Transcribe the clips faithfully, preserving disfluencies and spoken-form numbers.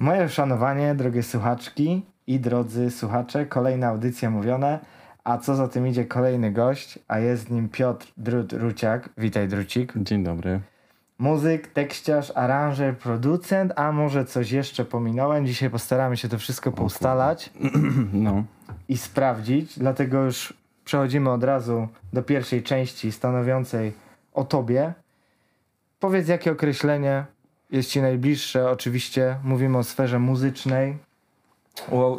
Moje uszanowanie, drogie słuchaczki i drodzy słuchacze, kolejna audycja mówione, a co za tym idzie kolejny gość, a jest nim Piotr Druciak. Witaj, Drucik. Dzień dobry. Muzyk, tekściarz, aranżer, producent, a może coś jeszcze pominąłem. Dzisiaj postaramy się to wszystko poustalać no. i sprawdzić, dlatego już przechodzimy od razu do pierwszej części stanowiącej o tobie. Powiedz, jakie określenie jest ci najbliższe. Oczywiście mówimy o sferze muzycznej.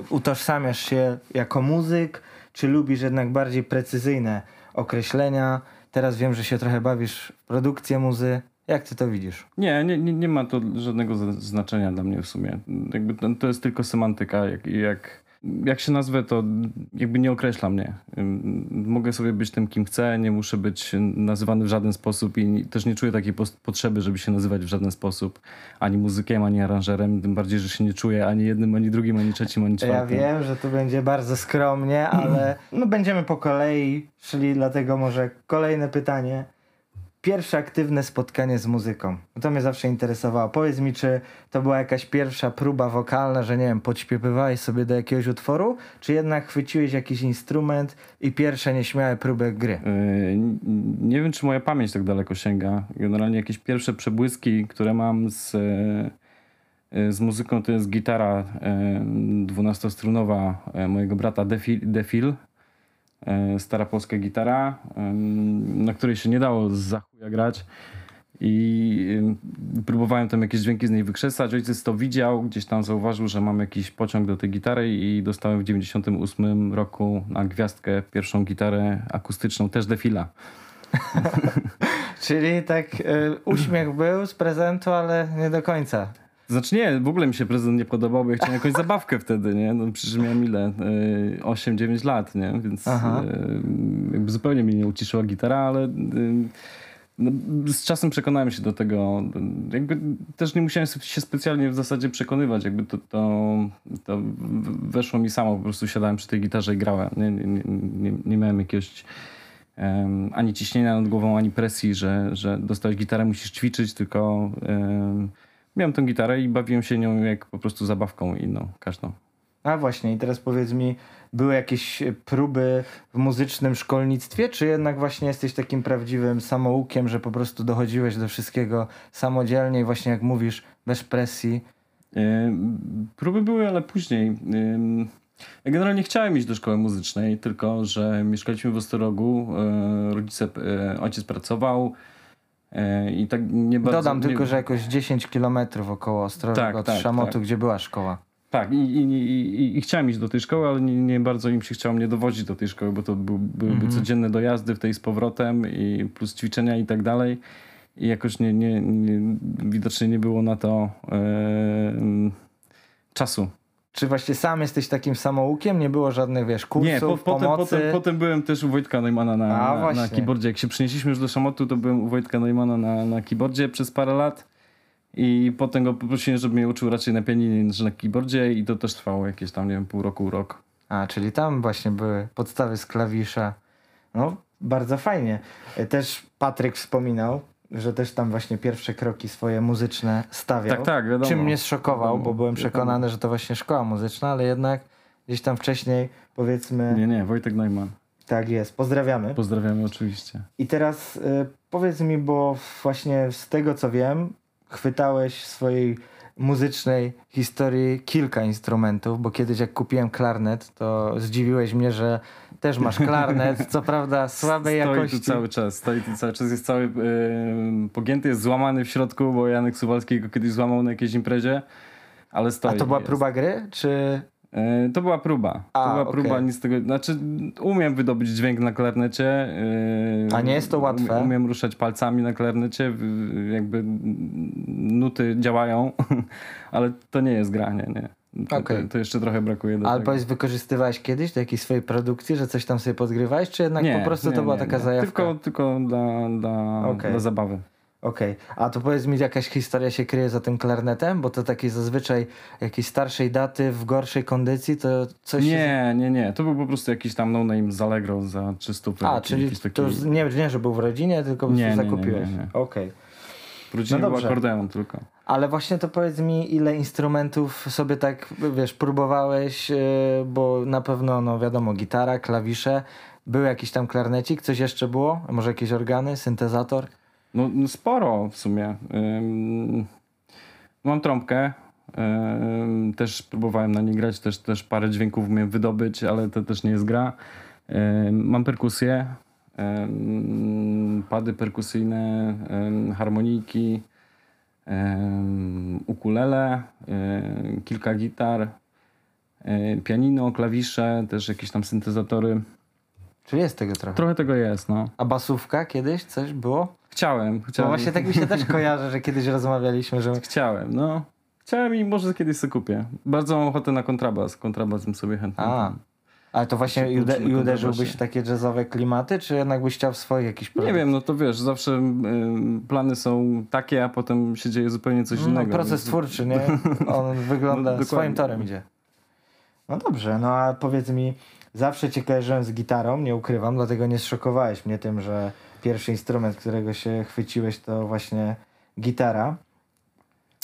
Utożsamiasz się jako muzyk, czy lubisz jednak bardziej precyzyjne określenia? Teraz wiem, że się trochę bawisz w produkcję muzy. Jak ty to widzisz? Nie, nie, nie ma to żadnego znaczenia dla mnie w sumie. Jakby to jest tylko semantyka. Jak, jak, jak się nazwę, to jakby nie określa mnie. Mogę sobie być tym, kim chcę, nie muszę być nazywany w żaden sposób i też nie czuję takiej potrzeby, żeby się nazywać w żaden sposób. Ani muzykiem, ani aranżerem, tym bardziej, że się nie czuję ani jednym, ani drugim, ani trzecim, ani czwartym. Ja wiem, że to będzie bardzo skromnie, ale no będziemy po kolei, czyli dlatego może kolejne pytanie. Pierwsze aktywne spotkanie z muzyką. To mnie zawsze interesowało. Powiedz mi, czy to była jakaś pierwsza próba wokalna, że nie wiem, podśpiewywałeś sobie do jakiegoś utworu, czy jednak chwyciłeś jakiś instrument i pierwsze nieśmiałe próby gry? Yy, nie wiem, czy moja pamięć tak daleko sięga. Generalnie jakieś pierwsze przebłyski, które mam z, yy, z muzyką, to jest gitara yy, dwunastostrunowa yy, mojego brata Defil. Defil. Stara polska gitara, na której się nie dało za chuja grać i próbowałem tam jakieś dźwięki z niej wykrzesać. Ojciec to widział, gdzieś tam zauważył, że mam jakiś pociąg do tej gitary i dostałem w dziewięćdziesiątym ósmym roku na gwiazdkę pierwszą gitarę akustyczną, też Defila. Czyli tak y, uśmiech był z prezentu, ale nie do końca. Znaczy nie, w ogóle mi się prezent nie podobał, bo ja chciałem jakąś zabawkę wtedy, nie? No przecież miałem ile? osiem dziewięć lat, nie? Więc Aha. jakby zupełnie mnie nie uciszyła gitara, ale no, z czasem przekonałem się do tego. Jakby też nie musiałem się specjalnie w zasadzie przekonywać, jakby to, to, to weszło mi samo, po prostu siadałem przy tej gitarze i grałem. Nie, nie, nie, nie miałem jakiegoś um, ani ciśnienia nad głową, ani presji, że, że dostałeś gitarę, musisz ćwiczyć, tylko... Um, Miałem tę gitarę i bawiłem się nią jak po prostu zabawką inną, każdą. A właśnie, i teraz powiedz mi, były jakieś próby w muzycznym szkolnictwie, czy jednak właśnie jesteś takim prawdziwym samoukiem, że po prostu dochodziłeś do wszystkiego samodzielnie i właśnie jak mówisz, bez presji? Yy, próby były, ale później. Yy... Ja generalnie chciałem iść do szkoły muzycznej, tylko że mieszkaliśmy w Ostrogu, yy, rodzice, yy, ojciec pracował, i tak nie bardzo... Dodam tylko, nie... że jakoś dziesięć kilometrów około Ostroga tak, od tak, Szamotu, tak. gdzie była szkoła. Tak, i, i, i, i chciałem iść do tej szkoły, ale nie, nie bardzo im się chciało mnie dowozić do tej szkoły, bo to był, byłyby mm-hmm. codzienne dojazdy w tej z powrotem i plus ćwiczenia i tak dalej. I jakoś nie, nie, nie, widocznie nie było na to yy, czasu. Czy właśnie sam jesteś takim samoukiem? Nie było żadnych, wiesz, kursów, nie, po, potem, pomocy? Potem, potem byłem też u Wojtka Neumana na, na, na keyboardzie. Jak się przenieśliśmy już do Szamotu, to byłem u Wojtka Neumana na, na keyboardzie przez parę lat i potem go poprosiłem, żeby mnie uczył raczej na pianinie niż na keyboardzie i to też trwało jakieś tam, nie wiem, pół roku, rok. A, czyli tam właśnie były podstawy z klawisza. No, bardzo fajnie. Też Patryk wspominał, że też tam właśnie pierwsze kroki swoje muzyczne stawiał. Tak, tak, wiadomo. Czym mnie zszokował, wiadomo, bo byłem przekonany, wiadomo. że to właśnie szkoła muzyczna, ale jednak gdzieś tam wcześniej powiedzmy... Nie, nie, Wojtek Neuman. Tak jest, pozdrawiamy. Pozdrawiamy oczywiście. I teraz y, powiedz mi, bo właśnie z tego co wiem, chwytałeś w swojej muzycznej historii kilka instrumentów, bo kiedyś jak kupiłem klarnet, to zdziwiłeś mnie, że też masz klarnet, co prawda słabej stoi jakości. Stoi tu cały czas, stoi tu cały czas, jest cały yy, pogięty, jest złamany w środku, bo Janek Suwalski go kiedyś złamał na jakiejś imprezie, ale stoi. A to była jest. próba gry, czy... Yy, to była próba, A, to była okay. próba, nic z tego, znaczy umiem wydobyć dźwięk na klarnecie. Yy, A nie jest to łatwe? Umiem ruszać palcami na klarnecie, yy, jakby nuty działają, ale to nie jest granie, nie. To, okay. to, to jeszcze trochę brakuje do Ale tego. Ale wykorzystywałeś kiedyś do jakiejś swojej produkcji, że coś tam sobie podgrywałeś, czy jednak nie, po prostu nie, to była nie, taka nie. zajawka? Tylko, tylko dla, dla, okay. dla zabawy. Okej, okay. A to powiedz mi, jakaś historia się kryje za tym klarnetem? Bo to takiej zazwyczaj jakiejś starszej daty, w gorszej kondycji, to coś... Nie, się... nie, nie. To był po prostu jakiś tam no-name z Allegro za trzysta. A, czyli taki... to już nie, nie, że był w rodzinie, tylko po prostu nie, zakupiłeś. Nie, nie, nie. Okej. Okay. Rodzinie no był akordeon tylko. Ale właśnie to powiedz mi, ile instrumentów sobie tak, wiesz, próbowałeś, bo na pewno, no wiadomo, gitara, klawisze, był jakiś tam klarnecik, coś jeszcze było? Może jakieś organy, syntezator? No, no sporo w sumie. Ym... Mam trąbkę, ym... też próbowałem na niej grać, też, też parę dźwięków umiem wydobyć, ale to też nie jest gra. Ym... Mam perkusję, ym... pady perkusyjne, ym... harmoniki, ym... ukulele, ym... kilka gitar, ym... pianino, klawisze, też jakieś tam syntezatory. Czyli jest tego trochę. Trochę tego jest, no. A basówka kiedyś? Coś było? Chciałem. chciałem. No właśnie tak mi się też kojarzy, że kiedyś rozmawialiśmy, że... Chciałem, no. Chciałem i może kiedyś sobie kupię. Bardzo mam ochotę na kontrabas. Kontrabas bym sobie chętnie... A, ale to właśnie i ude- uderzyłbyś w takie jazzowe klimaty, czy jednak byś chciał swoje jakieś projekty? Nie wiem, no to wiesz, zawsze y, plany są takie, a potem się dzieje zupełnie coś no, innego. Proces więc... twórczy, nie? On wygląda... No, swoim torem idzie. No dobrze, no a powiedz mi... Zawsze cię kojarzyłem z gitarą, nie ukrywam, dlatego nie zszokowałeś mnie tym, że pierwszy instrument, którego się chwyciłeś, to właśnie gitara.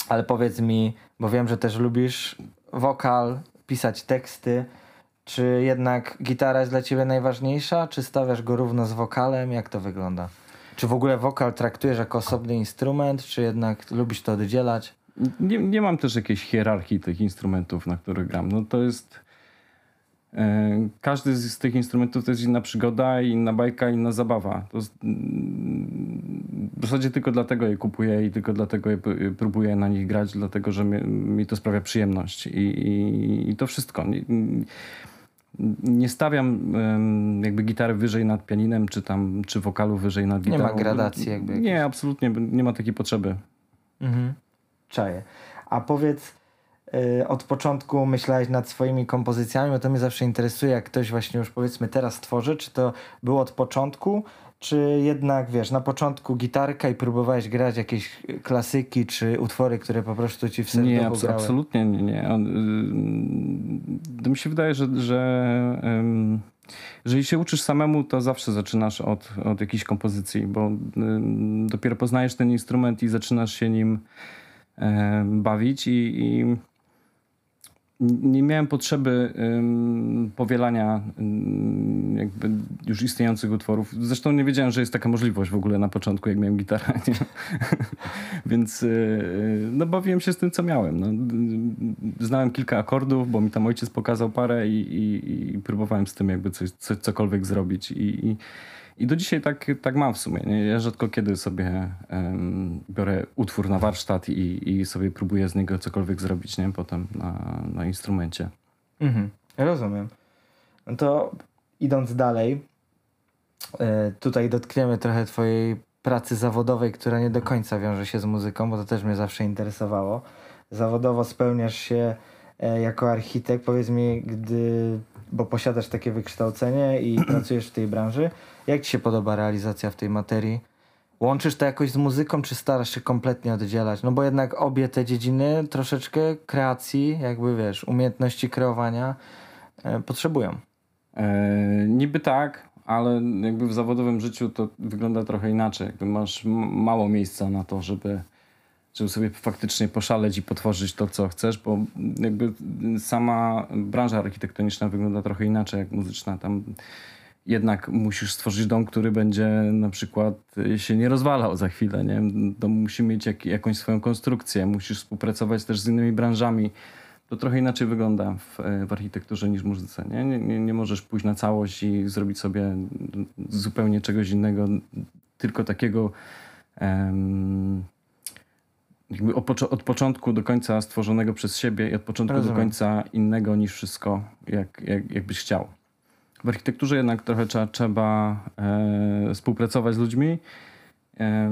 Ale powiedz mi, bo wiem, że też lubisz wokal, pisać teksty. Czy jednak gitara jest dla ciebie najważniejsza, czy stawiasz go równo z wokalem? Jak to wygląda? Czy w ogóle wokal traktujesz jako osobny instrument, czy jednak lubisz to oddzielać? Nie, nie mam też jakiejś hierarchii tych instrumentów, na których gram. No to jest... Każdy z tych instrumentów to jest inna przygoda, inna bajka, inna zabawa. To jest... W zasadzie tylko dlatego je kupuję i tylko dlatego je próbuję na nich grać, dlatego że mi to sprawia przyjemność i, i, i to wszystko. Nie, nie stawiam jakby gitary wyżej nad pianinem, czy tam, czy wokalu wyżej nad gitarą. Nie ma gradacji jakby. Jakiejś. Nie, absolutnie nie ma takiej potrzeby. Mhm. Czaję. A powiedz... Od początku myślałeś nad swoimi kompozycjami, bo to mnie zawsze interesuje, jak ktoś właśnie już powiedzmy teraz tworzy, czy to było od początku, czy jednak wiesz, na początku gitarka i próbowałeś grać jakieś klasyki, czy utwory, które po prostu ci w sercu grały? Nie, abs- absolutnie nie. nie. On, yy, to mi się wydaje, że, że yy, jeżeli się uczysz samemu, to zawsze zaczynasz od, od jakiejś kompozycji, bo yy, dopiero poznajesz ten instrument i zaczynasz się nim yy, bawić i... i nie miałem potrzeby ym, powielania ym, jakby już istniejących utworów. Zresztą nie wiedziałem, że jest taka możliwość w ogóle na początku, jak miałem gitarę. Więc yy, no, bawiłem się z tym, co miałem. No, yy, znałem kilka akordów, bo mi tam ojciec pokazał parę i, i, i próbowałem z tym jakby coś, coś, cokolwiek zrobić. I, i, i do dzisiaj tak, tak mam w sumie. Nie? Ja rzadko kiedy sobie ym, biorę utwór na warsztat i, i sobie próbuję z niego cokolwiek zrobić, nie? Potem na, na instrumencie. Mhm, rozumiem. No to idąc dalej, yy, tutaj dotkniemy trochę twojej pracy zawodowej, która nie do końca wiąże się z muzyką, bo to też mnie zawsze interesowało. Zawodowo spełniasz się yy, jako architekt. Powiedz mi, gdy... bo posiadasz takie wykształcenie i pracujesz w tej branży. Jak ci się podoba realizacja w tej materii? Łączysz to jakoś z muzyką, czy starasz się kompletnie oddzielać? No bo jednak obie te dziedziny troszeczkę kreacji, jakby wiesz, umiejętności kreowania e, potrzebują. E, niby tak, ale jakby w zawodowym życiu to wygląda trochę inaczej. Jakby masz mało miejsca na to, żeby... żeby sobie faktycznie poszaleć i potworzyć to, co chcesz, bo jakby sama branża architektoniczna wygląda trochę inaczej jak muzyczna. Tam jednak musisz stworzyć dom, który będzie na przykład się nie rozwalał za chwilę. Nie? Dom musi mieć jak, jakąś swoją konstrukcję, musisz współpracować też z innymi branżami. To trochę inaczej wygląda w, w architekturze niż w muzyce. Nie? Nie, nie, nie możesz pójść na całość i zrobić sobie zupełnie czegoś innego, tylko takiego... Um, Jakby od początku do końca stworzonego przez siebie i od początku Rozumiem. do końca innego niż wszystko, jak, jak, jak byś chciał. W architekturze jednak trochę trzeba, trzeba e, współpracować z ludźmi. E,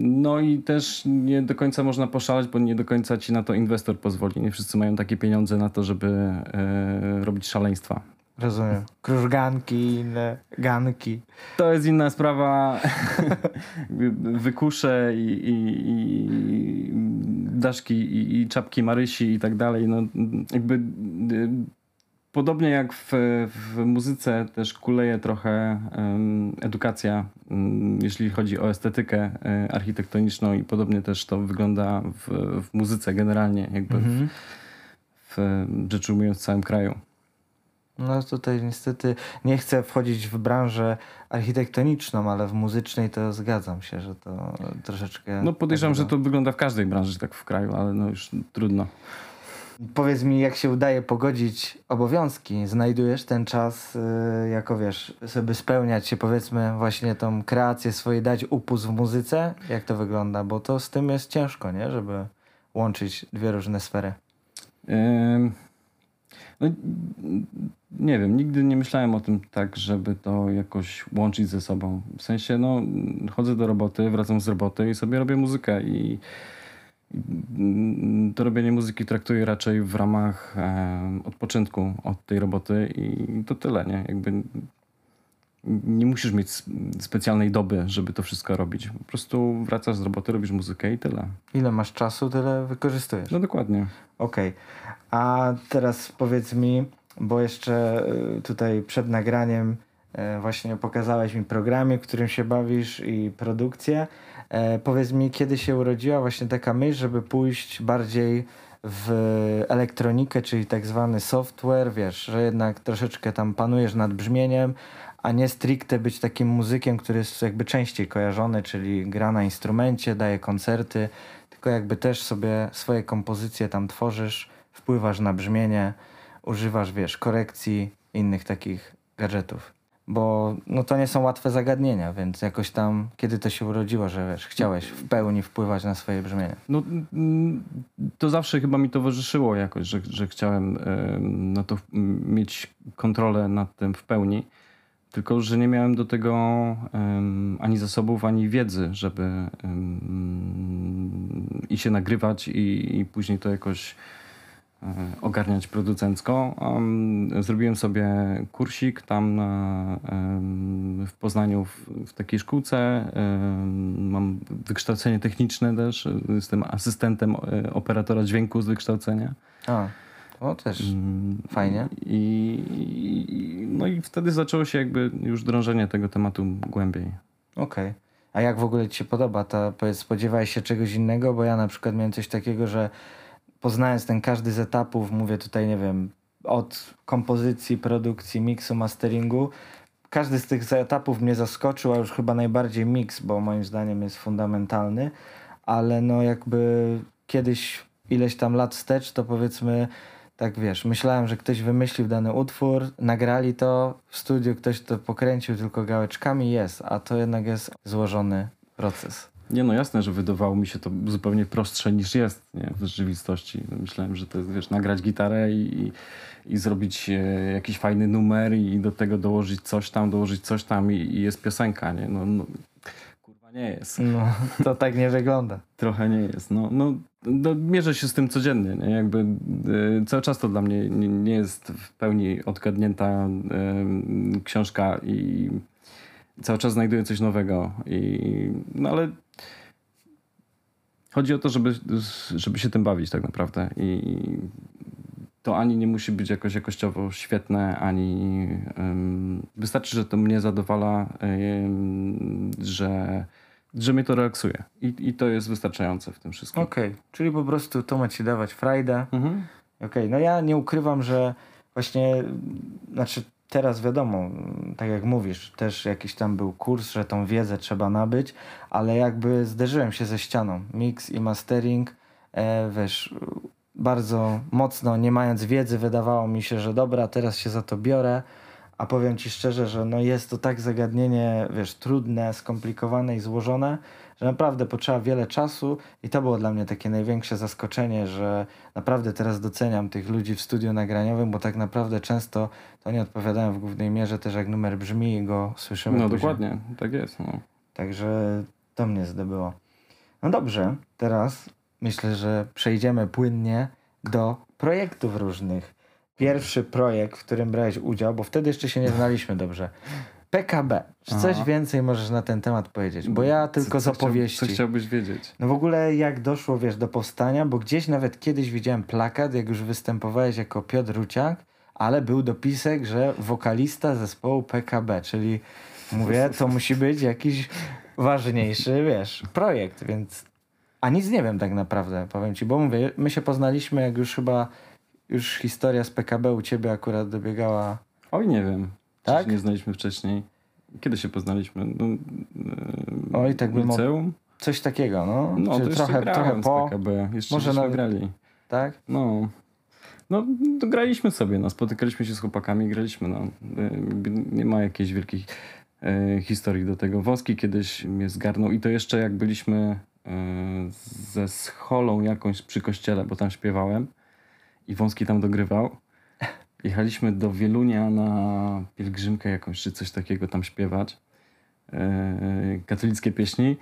no i też nie do końca można poszaleć, bo nie do końca ci na to inwestor pozwoli. Nie wszyscy mają takie pieniądze na to, żeby e, robić szaleństwa. Rozumiem. Krużganki i inne ganki. To jest inna sprawa. Wykusze i, i, i daszki i, i czapki Marysi i tak dalej. No, jakby Podobnie jak w, w muzyce też kuleje trochę um, edukacja, um, jeśli chodzi o estetykę um, architektoniczną, i podobnie też to wygląda w, w muzyce generalnie, jakby mm-hmm. w, w rzecz ujmując, w całym kraju. No tutaj niestety nie chcę wchodzić w branżę architektoniczną, ale w muzycznej to zgadzam się, że to troszeczkę... No podejrzewam, tak, że to wygląda w każdej branży tak w kraju, ale no już trudno. Powiedz mi, jak się udaje pogodzić obowiązki? Znajdujesz ten czas, yy, jako wiesz, sobie spełniać się, powiedzmy, właśnie tą kreację swoje, dać upust w muzyce? Jak to wygląda? Bo to z tym jest ciężko, nie? Żeby łączyć dwie różne sfery. Yy, no, nie wiem, nigdy nie myślałem o tym tak, żeby to jakoś łączyć ze sobą. W sensie, no, chodzę do roboty, wracam z roboty i sobie robię muzykę i... To robienie muzyki traktuję raczej w ramach e, odpoczynku od tej roboty i to tyle, nie? Jakby nie musisz mieć specjalnej doby, żeby to wszystko robić. Po prostu wracasz z roboty, robisz muzykę i tyle. Ile masz czasu, tyle wykorzystujesz. No dokładnie. Okej. A teraz powiedz mi, bo jeszcze tutaj przed nagraniem właśnie pokazałeś mi programie, którym się bawisz, i produkcję. E, powiedz mi, kiedy się urodziła właśnie taka myśl, żeby pójść bardziej w elektronikę, czyli tak zwany software, wiesz, że jednak troszeczkę tam panujesz nad brzmieniem, a nie stricte być takim muzykiem, który jest jakby częściej kojarzony, czyli gra na instrumencie, daje koncerty, tylko jakby też sobie swoje kompozycje tam tworzysz, wpływasz na brzmienie, używasz, wiesz, korekcji, innych takich gadżetów. Bo no to nie są łatwe zagadnienia, więc jakoś tam, kiedy to się urodziło, że wiesz, chciałeś w pełni wpływać na swoje brzmienie? No to zawsze chyba mi towarzyszyło jakoś, że, że chciałem no to mieć kontrolę nad tym w pełni, tylko że nie miałem do tego um, ani zasobów, ani wiedzy, żeby um, i się nagrywać i, i później to jakoś ogarniać producencko. Zrobiłem sobie kursik tam na, w Poznaniu w, w takiej szkółce. Mam wykształcenie techniczne też. Jestem asystentem operatora dźwięku z wykształcenia. A, to też fajnie. I, i, no i wtedy zaczęło się jakby już drążenie tego tematu głębiej. Okej. A jak w ogóle ci się podoba? Ta, powiedz, spodziewałeś się czegoś innego? Bo ja na przykład miałem coś takiego, że poznając ten każdy z etapów, mówię tutaj, nie wiem, od kompozycji, produkcji, miksu, masteringu, każdy z tych etapów mnie zaskoczył, a już chyba najbardziej miks, bo moim zdaniem jest fundamentalny, ale no jakby kiedyś, ileś tam lat wstecz, to powiedzmy, tak wiesz, myślałem, że ktoś wymyślił dany utwór, nagrali to w studiu, ktoś to pokręcił tylko gałeczkami, jest, a to jednak jest złożony proces. Nie, no jasne, że wydawało mi się to zupełnie prostsze niż jest, nie? W rzeczywistości. Myślałem, że to jest, wiesz, nagrać gitarę i, i, i zrobić e, jakiś fajny numer i do tego dołożyć coś tam, dołożyć coś tam i, i jest piosenka, nie? No, no, kurwa, nie jest. No, to tak nie wygląda. Trochę nie jest. No, no, no, mierzę się z tym codziennie, nie? Jakby e, cały czas to dla mnie nie, nie jest w pełni odgadnięta e, książka i cały czas znajduję coś nowego. I, no ale chodzi o to, żeby, żeby się tym bawić tak naprawdę. I to ani nie musi być jakoś jakościowo świetne, ani um, wystarczy, że to mnie zadowala, um, że, że mnie to relaksuje. I, i to jest wystarczające w tym wszystkim. Okej, czyli po prostu to ma ci dawać frajdę. Mhm. Okej, no ja nie ukrywam, że właśnie, znaczy teraz wiadomo, tak jak mówisz, też jakiś tam był kurs, że tą wiedzę trzeba nabyć, ale jakby zderzyłem się ze ścianą. Mix i mastering, e, wiesz, bardzo mocno, nie mając wiedzy, wydawało mi się, że dobra, teraz się za to biorę, a powiem ci szczerze, że no jest to tak zagadnienie, wiesz, trudne, skomplikowane i złożone, że naprawdę potrzeba wiele czasu i to było dla mnie takie największe zaskoczenie, że naprawdę teraz doceniam tych ludzi w studiu nagraniowym, bo tak naprawdę często to nie odpowiadają w głównej mierze też jak numer brzmi i go słyszymy. No później. Dokładnie, tak jest. No. Także to mnie zdobyło. No dobrze, teraz myślę, że przejdziemy płynnie do projektów różnych. Pierwszy projekt, w którym brałeś udział, bo wtedy jeszcze się nie znaliśmy dobrze. P K B. Czy coś Aha. więcej możesz na ten temat powiedzieć? Bo ja tylko co, co z opowieści. Co chciałbyś wiedzieć? No w ogóle jak doszło, wiesz, do powstania, bo gdzieś nawet kiedyś widziałem plakat, jak już występowałeś jako Piotr Druciak, ale był dopisek, że wokalista zespołu P K B, czyli mówię, to musi być jakiś ważniejszy, wiesz, projekt, więc... A nic nie wiem tak naprawdę, powiem ci, bo mówię, my się poznaliśmy, jak już chyba już historia z P K B u ciebie akurat dobiegała... Oj, nie wiem. Tak? Czy się nie znaliśmy wcześniej. Kiedy się poznaliśmy? No, yy, Oj, tak bym... Liceum? Coś takiego, no. No, czyli to trochę, trochę po... Z P K B. Jeszcze może nawet... grali. Tak? No. No, to graliśmy sobie, no. Spotykaliśmy się z chłopakami, graliśmy, no. Nie ma jakiejś wielkiej e, historii do tego. Woski kiedyś mnie zgarnął i to jeszcze jak byliśmy e, ze scholą jakąś przy kościele, bo tam śpiewałem i Wąski tam dogrywał. Jechaliśmy do Wielunia na pielgrzymkę jakąś, czy coś takiego tam śpiewać. E, katolickie pieśni.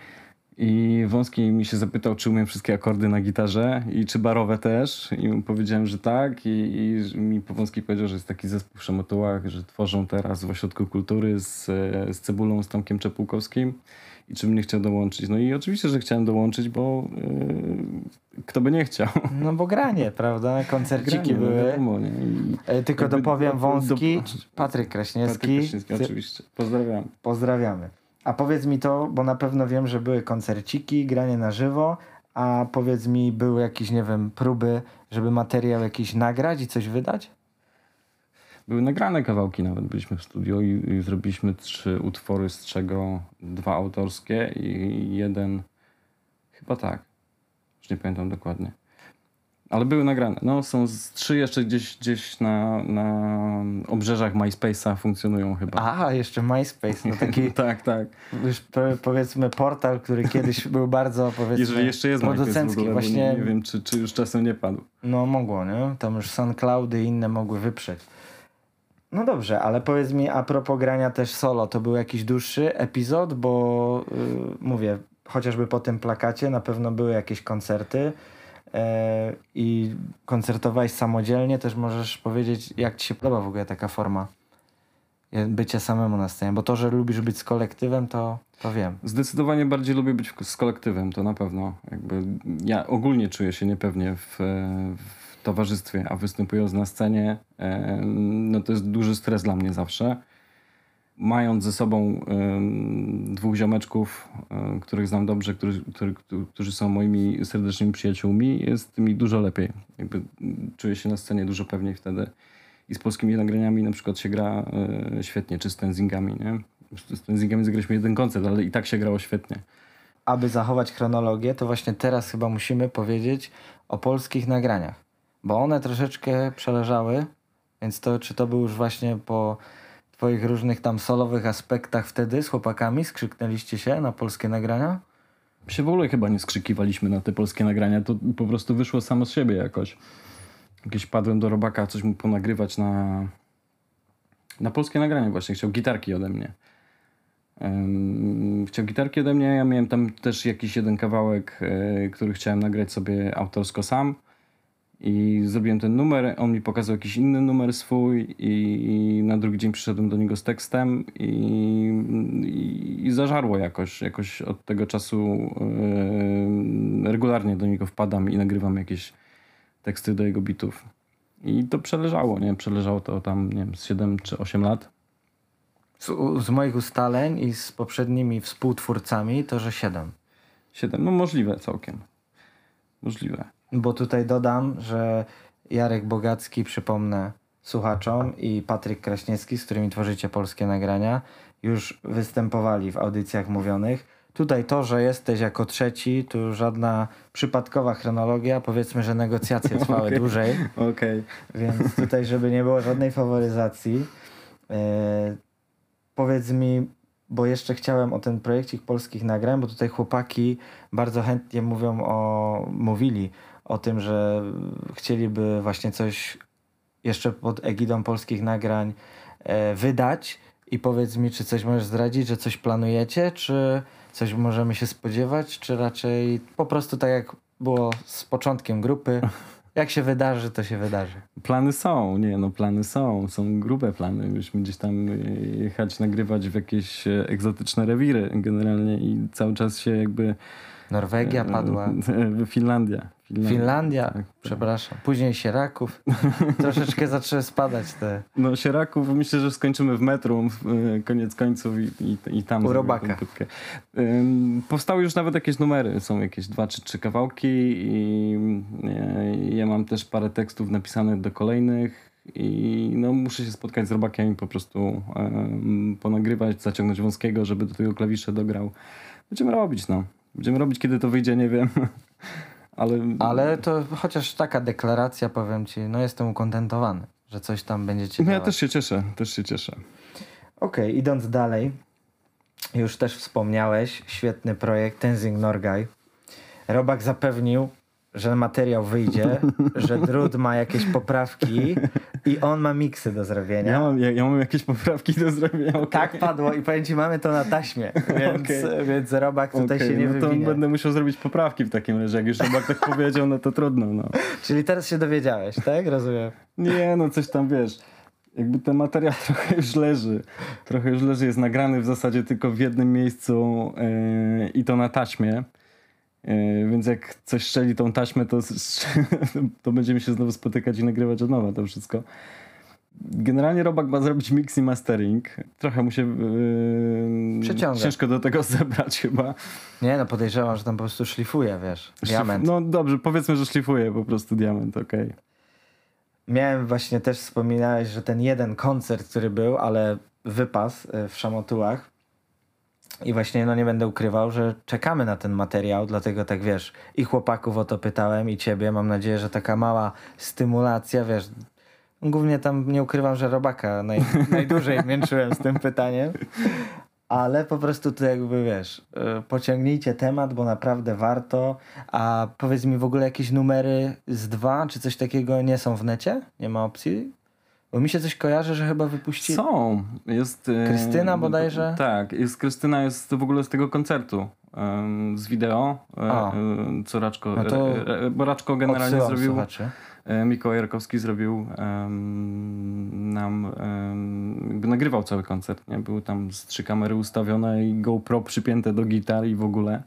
I Wąski mi się zapytał, czy umiem wszystkie akordy na gitarze i czy barowe też. I mu powiedziałem, że tak. I, i mi Wąski powiedział, że jest taki zespół w Szamotułach, że tworzą teraz w Ośrodku Kultury z, z Cebulą, z Tomkiem Czepułkowskim. I czy mnie chciał dołączyć? No i oczywiście, że chciałem dołączyć, bo yy, kto by nie chciał. No bo granie, prawda? Koncerciki granie, były. No wiadomo, nie? I, Tylko jakby, dopowiem Wąski, do... Patryk Kraśniewski. Patryk Kraśniewski, oczywiście. Pozdrawiam. Pozdrawiamy. A powiedz mi to, bo na pewno wiem, że były koncerciki, granie na żywo, a powiedz mi, były jakieś, nie wiem, próby, żeby materiał jakiś nagrać i coś wydać? Były nagrane kawałki nawet, byliśmy w studiu i, i zrobiliśmy trzy utwory, z czego dwa autorskie i jeden, chyba tak, już nie pamiętam dokładnie. Ale były nagrane. No, są z trzy jeszcze gdzieś, gdzieś na, na obrzeżach MySpace'a funkcjonują chyba. A, jeszcze MySpace. No taki tak, tak. Już powiedzmy portal, który kiedyś był bardzo, powiedzmy, jeżeli jeszcze jest producencki. Ogóle, właśnie... Nie wiem, czy, czy już czasem nie padł. No mogło, nie? Tam już SoundCloudy i inne mogły wyprzeć. No dobrze, ale powiedz mi a propos grania też solo, to był jakiś dłuższy epizod, bo yy, mówię, chociażby po tym plakacie na pewno były jakieś koncerty. I koncertowałeś samodzielnie, też możesz powiedzieć, jak ci się podoba w ogóle taka forma bycia samemu na scenie, bo to, że lubisz być z kolektywem, to, to wiem. Zdecydowanie bardziej lubię być z kolektywem, to na pewno. Jakby ja ogólnie czuję się niepewnie w, w towarzystwie, a występując na scenie, no to jest duży stres dla mnie zawsze. Mając ze sobą y, dwóch ziomeczków, y, których znam dobrze, którzy, który, którzy są moimi serdecznymi przyjaciółmi, jest mi dużo lepiej. Jakby czuję się na scenie dużo pewniej wtedy. I z polskimi nagraniami na przykład się gra y, świetnie, czy z Tenzingami, nie? Z Tenzingami zagraliśmy jeden koncert, ale i tak się grało świetnie. Aby zachować chronologię, to właśnie teraz chyba musimy powiedzieć o polskich nagraniach, bo one troszeczkę przeleżały, więc to czy to był już właśnie po... Twoich różnych tam solowych aspektach wtedy z chłopakami skrzyknęliście się na polskie nagrania? Się w ogóle chyba nie skrzykiwaliśmy na te polskie nagrania, to po prostu wyszło samo z siebie jakoś. Jakieś padłem do robaka, coś mu ponagrywać na, na polskie nagrania właśnie, chciał gitarki ode mnie. Um, chciał gitarki ode mnie, ja miałem tam też jakiś jeden kawałek, yy, który chciałem nagrać sobie autorsko sam. I zrobiłem ten numer, on mi pokazał jakiś inny numer swój i, i na drugi dzień przyszedłem do niego z tekstem i, i, i zażarło jakoś. Jakoś od tego czasu yy, regularnie do niego wpadam i nagrywam jakieś teksty do jego bitów. I to przeleżało, nie? Przeleżało to tam, nie wiem, z siedem czy osiem lat. Z, z moich ustaleń i z poprzednimi współtwórcami to, że siedem. siedem, no możliwe całkiem. Możliwe. Bo tutaj dodam, że Jarek Bogacki, przypomnę słuchaczom, i Patryk Kraśniewski, z którymi tworzycie polskie nagrania, już występowali w audycjach mówionych. Tutaj to, że jesteś jako trzeci, tu żadna przypadkowa chronologia, powiedzmy, że negocjacje trwały okay. dłużej. Okay. Więc tutaj, żeby nie było żadnej faworyzacji, yy, powiedz mi, bo jeszcze chciałem o ten projekcik polskich nagrań, bo tutaj chłopaki bardzo chętnie mówią o, mówili o tym, że chcieliby właśnie coś jeszcze pod egidą polskich nagrań e, wydać i powiedz mi, czy coś możesz zdradzić, że coś planujecie, czy coś możemy się spodziewać, czy raczej po prostu tak jak było z początkiem grupy, jak się wydarzy, to się wydarzy. Plany są, nie no plany są, są grube plany. Myśmy gdzieś tam jechać, nagrywać w jakieś egzotyczne rewiry generalnie i cały czas się jakby... Norwegia padła. Finlandia. Finlandia, Finlandia tak, przepraszam. Tak. Później Sieraków. Troszeczkę zaczęły spadać te... No Sieraków myślę, że skończymy w metrum koniec końców i, i, i tam... U Robaka. Ym, powstały już nawet jakieś numery. Są jakieś dwa czy trzy kawałki i y, ja mam też parę tekstów napisanych do kolejnych i no muszę się spotkać z Robakiem i po prostu y, ponagrywać, zaciągnąć Wąskiego, żeby do tego klawisze dograł. Będziemy robić, no. Będziemy robić, kiedy to wyjdzie, nie wiem. Ale... Ale to chociaż taka deklaracja, powiem ci, no jestem ukontentowany, że coś tam będziecie no ja dawać. też się cieszę, też się cieszę. Okej, okay, idąc dalej, już też wspomniałeś, świetny projekt Tenzing Norgay. Robak zapewnił, że materiał wyjdzie, że Drud ma jakieś poprawki i on ma miksy do zrobienia. Ja mam, ja, ja mam jakieś poprawki do zrobienia. Okay. Tak padło i powiem ci, mamy to na taśmie, więc, okay. więc Robak tutaj okay. się nie no wywinie. No to będę musiał zrobić poprawki w takim razie, jak już Robak tak powiedział, no to trudno. No. Czyli teraz się dowiedziałeś, tak? Rozumiem. Nie, no coś tam wiesz. Jakby ten materiał trochę już leży. Trochę już leży, jest nagrany w zasadzie tylko w jednym miejscu yy, i to na taśmie. Yy, więc jak coś strzeli tą taśmę, to, to będziemy się znowu spotykać i nagrywać od nowa to wszystko. Generalnie Robak ma zrobić mix i mastering. Trochę mu się yy, przeciąga. Ciężko do tego zebrać chyba. Nie no, podejrzewam, że tam po prostu szlifuje, wiesz, Szlif- diament. No dobrze, powiedzmy, że szlifuje po prostu diament, okej. Okay. Miałem właśnie, też wspominałeś, że ten jeden koncert, który był, ale wypas w Szamotułach. I właśnie, no nie będę ukrywał, że czekamy na ten materiał, dlatego tak wiesz, i chłopaków o to pytałem, i ciebie, mam nadzieję, że taka mała stymulacja, wiesz, głównie tam nie ukrywam, że Robaka naj, najdłużej męczyłem z tym pytaniem, ale po prostu to jakby wiesz, pociągnijcie temat, bo naprawdę warto, a powiedz mi w ogóle jakieś numery z dwa, czy coś takiego nie są w necie? Nie ma opcji? Bo mi się coś kojarzy, że chyba wypuścili. Są. Jest, Krystyna bodajże? Tak, jest, Krystyna jest w ogóle z tego koncertu, z wideo, A. co Raczko, no to bo Raczko generalnie zrobił, słuchaczy. Mikołaj Rakowski zrobił um, nam, um, nagrywał cały koncert, nie? Były tam z trzy kamery ustawione i GoPro przypięte do gitar i w ogóle.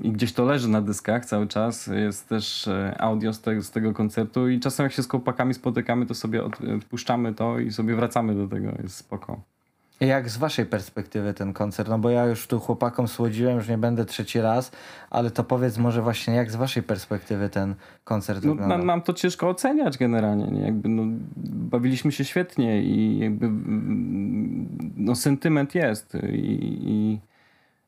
I gdzieś to leży na dyskach cały czas, jest też audio z, te, z tego koncertu i czasem jak się z chłopakami spotykamy, to sobie odpuszczamy to i sobie wracamy do tego, jest spoko. Jak z waszej perspektywy ten koncert, no bo ja już tu chłopakom słodziłem, już nie będę trzeci raz, ale to powiedz może właśnie jak z waszej perspektywy ten koncert no, wyglądał? Nam, nam to ciężko oceniać generalnie, nie? Jakby, no, bawiliśmy się świetnie i jakby, no, sentyment jest i, i...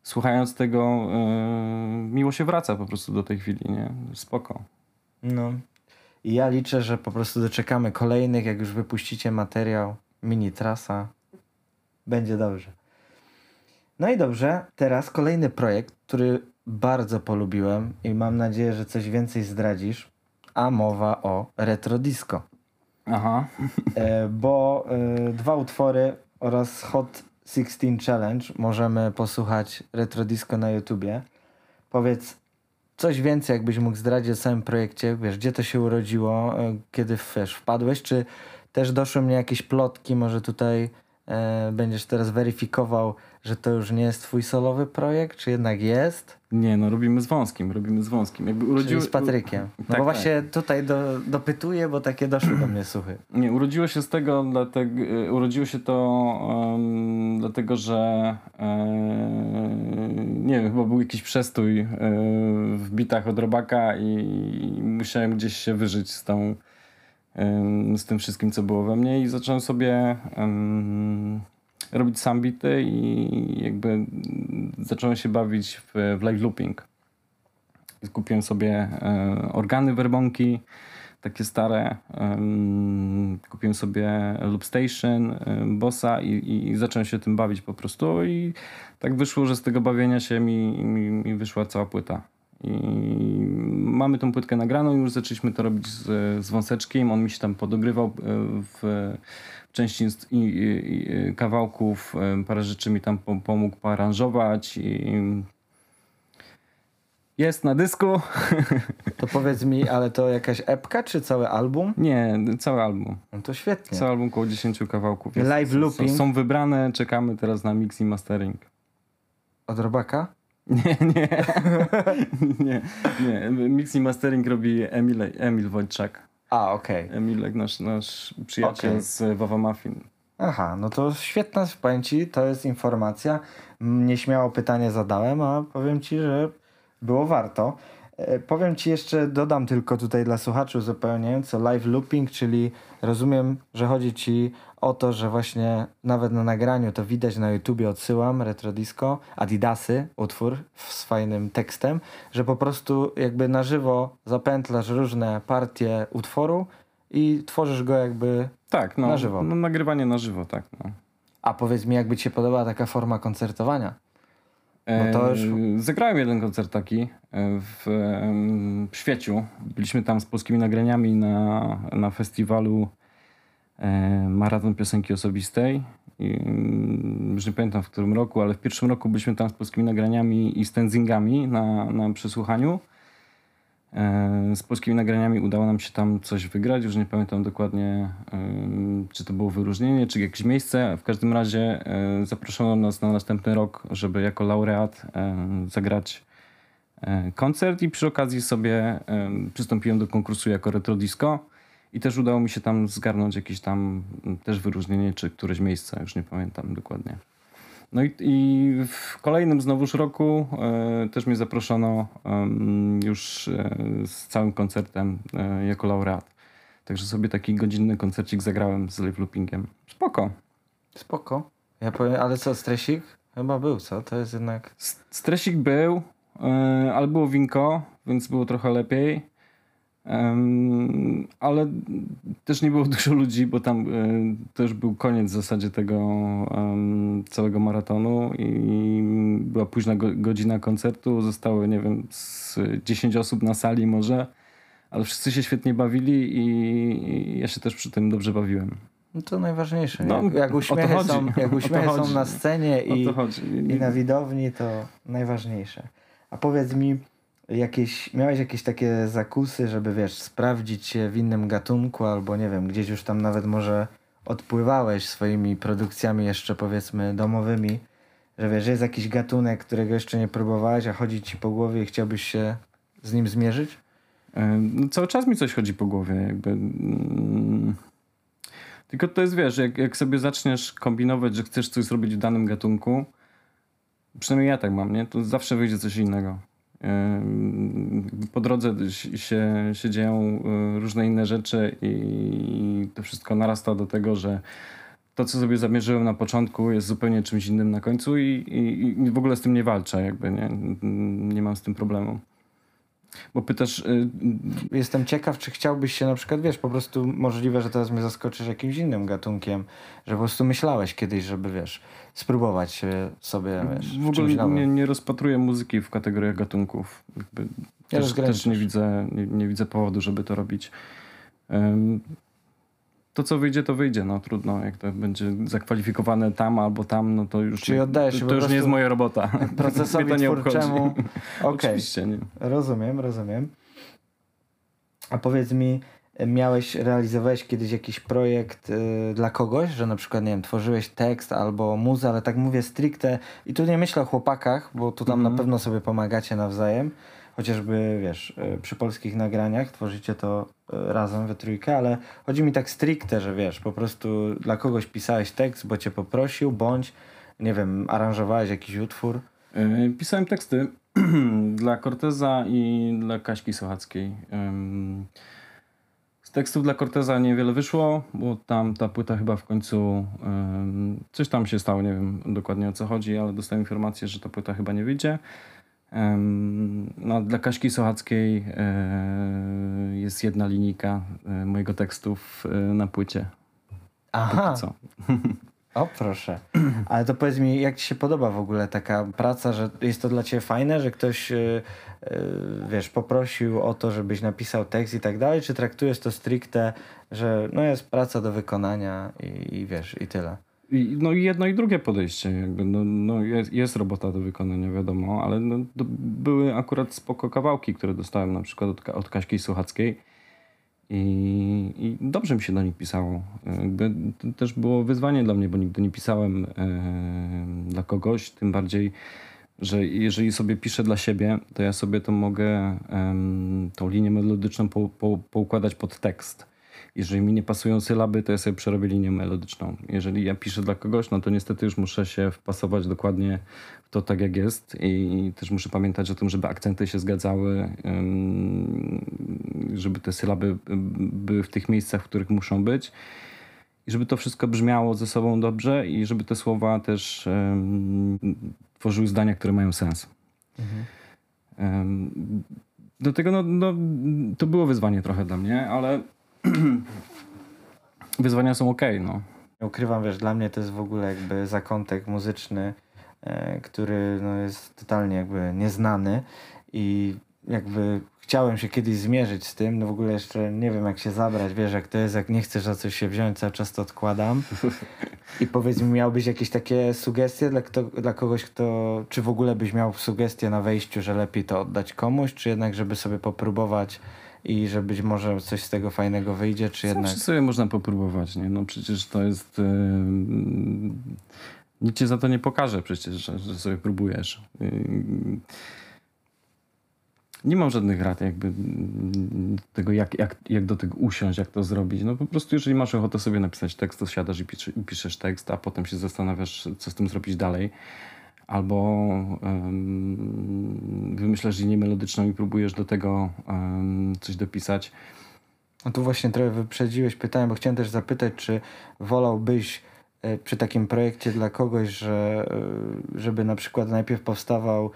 Słuchając tego, yy, miło się wraca po prostu do tej chwili, nie? Spoko. No. I ja liczę, że po prostu doczekamy kolejnych, jak już wypuścicie materiał, mini trasa. Będzie dobrze. No i dobrze, teraz kolejny projekt, który bardzo polubiłem i mam nadzieję, że coś więcej zdradzisz, a mowa o retro disco. Aha. E, bo y, dwa utwory oraz Hot szesnaście Challenge. Możemy posłuchać retro disco na YouTubie. Powiedz coś więcej, jakbyś mógł zdradzić o samym projekcie. Wiesz, gdzie to się urodziło, kiedy wiesz, wpadłeś? Czy też doszły mnie jakieś plotki? Może tutaj e, będziesz teraz weryfikował, że to już nie jest twój solowy projekt? Czy jednak jest? Nie, no robimy z Wąskim. Robimy z Wąskim. Jakby urodziły... Czyli z Patrykiem. No tak, bo właśnie tak. tutaj do, dopytuję, bo takie doszły do mnie suchy. Nie, urodziło się z tego, dlatego, urodziło się to um, dlatego, że um, nie wiem, chyba był jakiś przestój um, w bitach od Robaka i, i musiałem gdzieś się wyżyć z tą um, z tym wszystkim, co było we mnie i zacząłem sobie um, robić sam bity i jakby zacząłem się bawić w, w live looping. Kupiłem sobie e, organy werbonki, takie stare. E, kupiłem sobie Loop Station, e, Bossa i, i zacząłem się tym bawić po prostu i tak wyszło, że z tego bawienia się mi, mi, mi wyszła cała płyta. I mamy tą płytkę nagraną i już zaczęliśmy to robić z, z Wąseczkiem. On mi się tam podogrywał w, w części i, i, i kawałków. Parę rzeczy mi tam pomógł poaranżować. I jest na dysku. To powiedz mi, ale to jakaś epka czy cały album? Nie, cały album. No to świetnie. Cały album, około dziesięciu kawałków. Jest, live looping. Są, są wybrane, czekamy teraz na mix i mastering. Od Robaka? Nie, nie. nie, nie. Mix i mastering robi Emil, Emil Wojczak. A, okej. Okay. Emilek, nasz, nasz przyjaciel okay. z Wawa Muffin. Aha, no to świetna, powiem ci, to jest informacja. Nieśmiało pytanie zadałem, a powiem ci, że było warto. E, powiem ci jeszcze, dodam tylko tutaj dla słuchaczy uzupełniająco live looping, czyli rozumiem, że chodzi ci o to, że właśnie nawet na nagraniu to widać na YouTubie, odsyłam, retrodisco, Adidasy, utwór z fajnym tekstem, że po prostu jakby na żywo zapętlasz różne partie utworu i tworzysz go jakby tak, no, na żywo. No, nagrywanie na żywo, tak. No. A powiedz mi, jakby ci się podobała taka forma koncertowania? Bo to już... Zagrałem jeden koncert taki w, w Świeciu. Byliśmy tam z polskimi nagraniami na, na festiwalu Maraton Piosenki Osobistej. I, już nie pamiętam w którym roku, ale w pierwszym roku byliśmy tam z polskimi nagraniami i z Tenzingami na, na przesłuchaniu. Z polskimi nagraniami udało nam się tam coś wygrać, już nie pamiętam dokładnie, czy to było wyróżnienie, czy jakieś miejsce. W każdym razie zaproszono nas na następny rok, żeby jako laureat zagrać koncert i przy okazji sobie przystąpiłem do konkursu jako retrodisco i też udało mi się tam zgarnąć jakieś tam też wyróżnienie, czy któreś miejsce, już nie pamiętam dokładnie. No i, i w kolejnym znowuż roku y, też mnie zaproszono y, już y, z całym koncertem y, jako laureat. Także sobie taki godzinny koncercik zagrałem z live loopingiem. Spoko. Spoko. Ja powiem, ale co, stresik? Chyba był, co? To jest jednak... S- stresik był, y, ale było winko, więc było trochę lepiej. Um, ale też nie było dużo ludzi, bo tam y, też był koniec w zasadzie tego um, całego maratonu i była późna go, godzina koncertu, zostało, nie wiem, z dziesięć osób na sali może, ale wszyscy się świetnie bawili i, i ja się też przy tym dobrze bawiłem. No to najważniejsze. No, jak, jak uśmiechy, są, jak uśmiechy są na scenie i, i na widowni, to najważniejsze. A powiedz mi, Jakieś, miałeś jakieś takie zakusy, żeby wiesz, sprawdzić się w innym gatunku albo nie wiem, gdzieś już tam nawet może odpływałeś swoimi produkcjami jeszcze powiedzmy domowymi, że wiesz, jest jakiś gatunek, którego jeszcze nie próbowałeś, a chodzi ci po głowie i chciałbyś się z nim zmierzyć? No, cały czas mi coś chodzi po głowie jakby... Mm. Tylko to jest wiesz, jak, jak sobie zaczniesz kombinować, że chcesz coś zrobić w danym gatunku, przynajmniej ja tak mam, nie? To zawsze wyjdzie coś innego. Po drodze się, się dzieją różne inne rzeczy i to wszystko narasta do tego, że to, co sobie zamierzyłem na początku, jest zupełnie czymś innym na końcu i, i, i w ogóle z tym nie walczę, jakby nie, nie mam z tym problemu. Bo pytasz... Jestem ciekaw, czy chciałbyś się na przykład, wiesz, po prostu możliwe, że teraz mnie zaskoczysz jakimś innym gatunkiem, że po prostu myślałeś kiedyś, żeby, wiesz, spróbować sobie, wiesz, w ogóle nie, nie rozpatruję muzyki w kategoriach gatunków. Jakby ja też, też nie widzę, nie, nie widzę powodu, żeby to robić. Um, to, co wyjdzie, to wyjdzie. No trudno, jak to będzie zakwalifikowane tam albo tam, no to już, czyli oddajesz to, to już nie jest moja robota. Procesowi to nie twórczemu. Okej. Okay. Oczywiście, nie. Rozumiem, rozumiem. A powiedz mi, miałeś, realizowałeś kiedyś jakiś projekt y, dla kogoś, że na przykład, nie wiem, tworzyłeś tekst albo muzę, ale tak mówię stricte i tu nie myślę o chłopakach, bo tu tam mm. na pewno sobie pomagacie nawzajem. Chociażby, wiesz, przy polskich nagraniach tworzycie to razem we trójkę, ale chodzi mi tak stricte, że wiesz, po prostu dla kogoś pisałeś tekst, bo cię poprosił, bądź, nie wiem, aranżowałeś jakiś utwór. Yy, pisałem teksty dla Corteza i dla Kaśki Sochackiej. Ym, z tekstów dla Corteza niewiele wyszło, bo tam ta płyta chyba w końcu, ym, coś tam się stało, nie wiem dokładnie o co chodzi, ale dostałem informację, że ta płyta chyba nie wyjdzie. No, dla Kaśki Sochackiej yy, jest jedna linijka yy, mojego tekstu w, yy, na płycie. Aha. Co. O proszę. Ale to powiedz mi, jak ci się podoba w ogóle taka praca, że jest to dla ciebie fajne, że ktoś yy, yy, wiesz, poprosił o to, żebyś napisał tekst i tak dalej, czy traktujesz to stricte, że no jest praca do wykonania i, i wiesz, i tyle? No i jedno i drugie podejście jakby, no, no jest, jest robota do wykonania, wiadomo, ale no, to były akurat spoko kawałki, które dostałem na przykład od, od Kaśki Sochackiej i, i dobrze mi się do nich pisało. Jakby, to też było wyzwanie dla mnie, bo nigdy nie pisałem e, dla kogoś, tym bardziej że jeżeli sobie piszę dla siebie, to ja sobie to mogę um, tą linię melodyczną po, po, poukładać pod tekst. Jeżeli mi nie pasują sylaby, to ja sobie przerobię linię melodyczną. Jeżeli ja piszę dla kogoś, no to niestety już muszę się wpasować dokładnie w to, tak jak jest, i też muszę pamiętać o tym, żeby akcenty się zgadzały, żeby te sylaby były w tych miejscach, w których muszą być i żeby to wszystko brzmiało ze sobą dobrze i żeby te słowa też tworzyły zdania, które mają sens. Mhm. Do tego no, no, to było wyzwanie trochę dla mnie, ale wyzwania są okej, okay, no. Nie ukrywam, wiesz, dla mnie to jest w ogóle jakby zakątek muzyczny, e, który no, jest totalnie jakby nieznany i jakby chciałem się kiedyś zmierzyć z tym, no w ogóle jeszcze nie wiem jak się zabrać, wiesz, jak to jest, jak nie chcesz za coś się wziąć, cały czas to odkładam. I powiedz mi, miałbyś jakieś takie sugestie dla, kto, dla kogoś, kto, czy w ogóle byś miał sugestie na wejściu, że lepiej to oddać komuś, czy jednak żeby sobie popróbować i że być może coś z tego fajnego wyjdzie, czy jednak... Zawsze sobie można popróbować, nie? No przecież to jest... Yy... Nic cię za to nie pokaże przecież, że, że sobie próbujesz. Yy... Nie mam żadnych rad jakby tego, jak, jak, jak do tego usiąść, jak to zrobić. No po prostu jeżeli masz ochotę sobie napisać tekst, to siadasz i piszesz, i piszesz tekst, a potem się zastanawiasz, co z tym zrobić dalej. Albo um, wymyślasz linię melodyczną i próbujesz do tego um, coś dopisać. No tu właśnie trochę wyprzedziłeś pytanie, bo chciałem też zapytać, czy wolałbyś y, przy takim projekcie dla kogoś, że, y, żeby na przykład najpierw powstawał,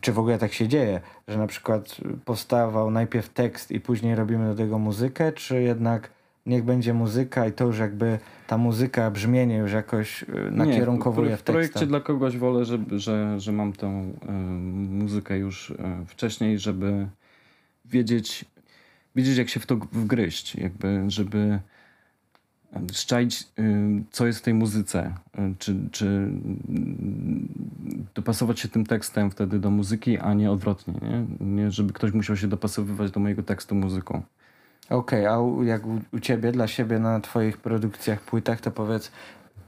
czy w ogóle tak się dzieje, że na przykład powstawał najpierw tekst i później robimy do tego muzykę, czy jednak niech będzie muzyka i to już jakby ta muzyka, brzmienie już jakoś nakierunkowuje w tekstach. W projekcie dla kogoś wolę, że, że, że mam tą y, muzykę już y, wcześniej, żeby wiedzieć, wiedzieć jak się w to wgryźć, jakby, żeby szczaić, y, co jest w tej muzyce, y, czy, czy y, dopasować się tym tekstem wtedy do muzyki, a nie odwrotnie, nie? Nie żeby ktoś musiał się dopasowywać do mojego tekstu muzyką. Okej, okay, a jak u, u ciebie, dla siebie na twoich produkcjach, płytach, to powiedz,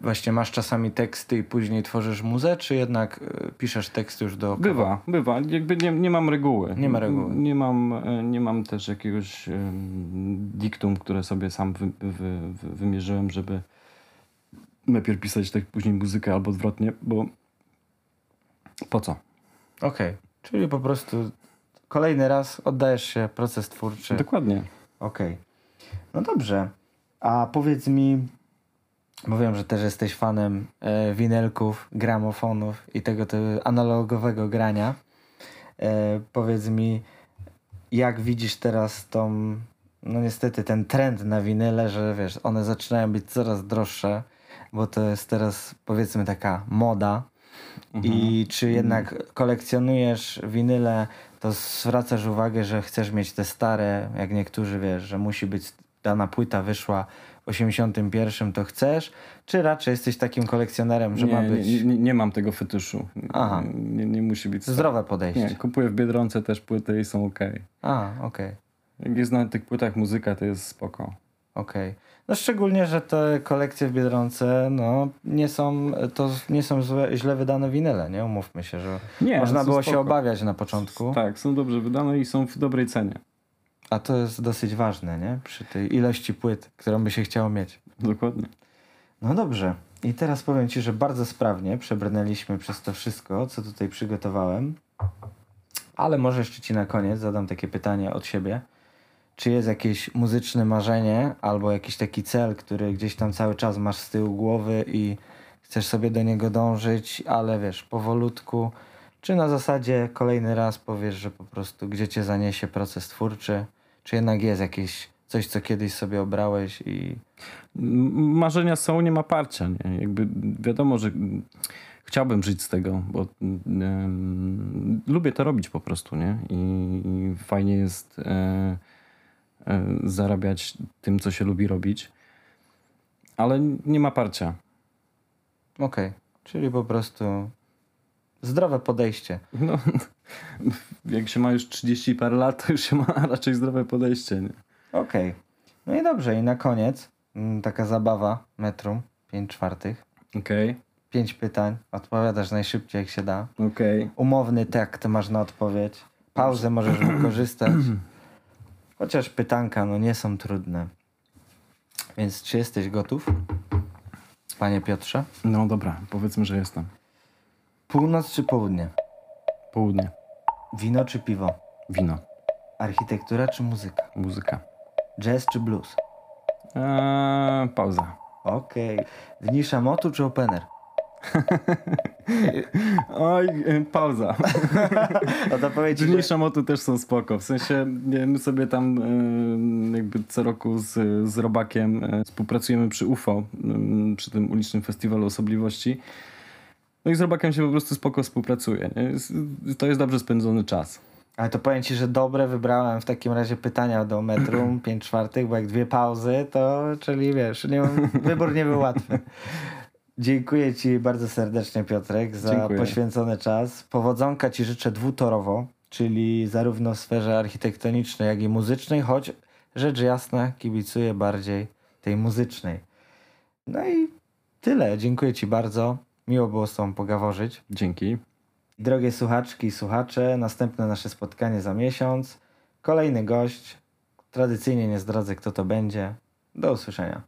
właśnie masz czasami teksty i później tworzysz muzę, czy jednak y, piszesz tekst już do... Bywa, bywa. Jakby nie, nie mam reguły. Nie ma reguły. Nie mam, nie mam też jakiegoś y, diktum, które sobie sam wy, wy, wy, wymierzyłem, żeby najpierw pisać tak, później muzykę albo odwrotnie, bo po co? Okej, okay. Czyli po prostu kolejny raz oddajesz się proces twórczy. Dokładnie. Okej. Okay. No dobrze. A powiedz mi, bo wiem, że też jesteś fanem e, winylków, gramofonów i tego te, analogowego grania. E, powiedz mi, jak widzisz teraz tą, no niestety ten trend na winyle, że wiesz, one zaczynają być coraz droższe, bo to jest teraz powiedzmy taka moda. Mhm. I czy jednak kolekcjonujesz winyle, to zwracasz uwagę, że chcesz mieć te stare, jak niektórzy, wiesz, że musi być dana płyta wyszła w osiemdziesiątym pierwszym, to chcesz? Czy raczej jesteś takim kolekcjonerem, że nie, ma być... Nie, nie, nie mam tego fetyszu. Aha. Nie, nie musi być... Zdrowe podejście. Nie, kupuję w Biedronce też płyty i są okej. Okay. A, okej. Okay. Jak jest na tych płytach muzyka, to jest spoko. Okej. Okay. No szczególnie, że te kolekcje w Biedronce, no, nie są, to nie są złe, źle wydane winyle, nie? Umówmy się, że nie, można było spoko. się obawiać na początku. Tak, są dobrze wydane i są w dobrej cenie. A to jest dosyć ważne, nie? Przy tej ilości płyt, którą by się chciało mieć. Dokładnie. No dobrze. I teraz powiem ci, że bardzo sprawnie przebrnęliśmy przez to wszystko, co tutaj przygotowałem. Ale może jeszcze ci na koniec zadam takie pytanie od siebie. Czy jest jakieś muzyczne marzenie albo jakiś taki cel, który gdzieś tam cały czas masz z tyłu głowy i chcesz sobie do niego dążyć, ale wiesz, powolutku, czy na zasadzie kolejny raz powiesz, że po prostu gdzie cię zaniesie proces twórczy, czy jednak jest jakieś coś, co kiedyś sobie obrałeś i... Marzenia są, nie ma parcia, nie? Jakby wiadomo, że chciałbym żyć z tego, bo um, lubię to robić po prostu, nie? I, i fajnie jest... E... zarabiać tym, co się lubi robić, ale nie ma parcia. Okej, okay. Czyli po prostu zdrowe podejście. No, jak się ma już trzydzieści parę lat, to już się ma raczej zdrowe podejście. Okej, okay. No i dobrze, i na koniec m, taka zabawa metrum pięć czwartych. Okej. Okay. pięć pytań, odpowiadasz najszybciej jak się da. Okay. Umowny tekst masz na odpowiedź. Pauzę możesz wykorzystać. Chociaż pytanka no nie są trudne. Więc czy jesteś gotów? Panie Piotrze? No dobra, powiedzmy, że jestem. Północ czy południe? Południe. Wino czy piwo? Wino. Architektura czy muzyka? Muzyka. Jazz czy blues? Eee, pauza. Okej. Okay. Dni szamotu czy opener? Oj, pauza. Dni szamotu też są spoko. W sensie my sobie tam jakby co roku z, z Robakiem współpracujemy przy U F O, przy tym ulicznym festiwalu osobliwości. No i z Robakiem się po prostu spoko współpracuje. Nie? To jest dobrze spędzony czas. Ale to powiem ci, że dobre wybrałem w takim razie pytania do metrum, pięć czwartych, bo jak dwie pauzy, to czyli wiesz, nie, wybór nie był łatwy. Dziękuję ci bardzo serdecznie, Piotrek, za Dziękuję. Poświęcony czas. Powodzonka ci życzę dwutorowo, czyli zarówno w sferze architektonicznej, jak i muzycznej, choć rzecz jasna kibicuję bardziej tej muzycznej. No i tyle. Dziękuję ci bardzo. Miło było z tobą pogaworzyć. Dzięki. Drogie słuchaczki i słuchacze, następne nasze spotkanie za miesiąc. Kolejny gość. Tradycyjnie nie zdradzę, kto to będzie. Do usłyszenia.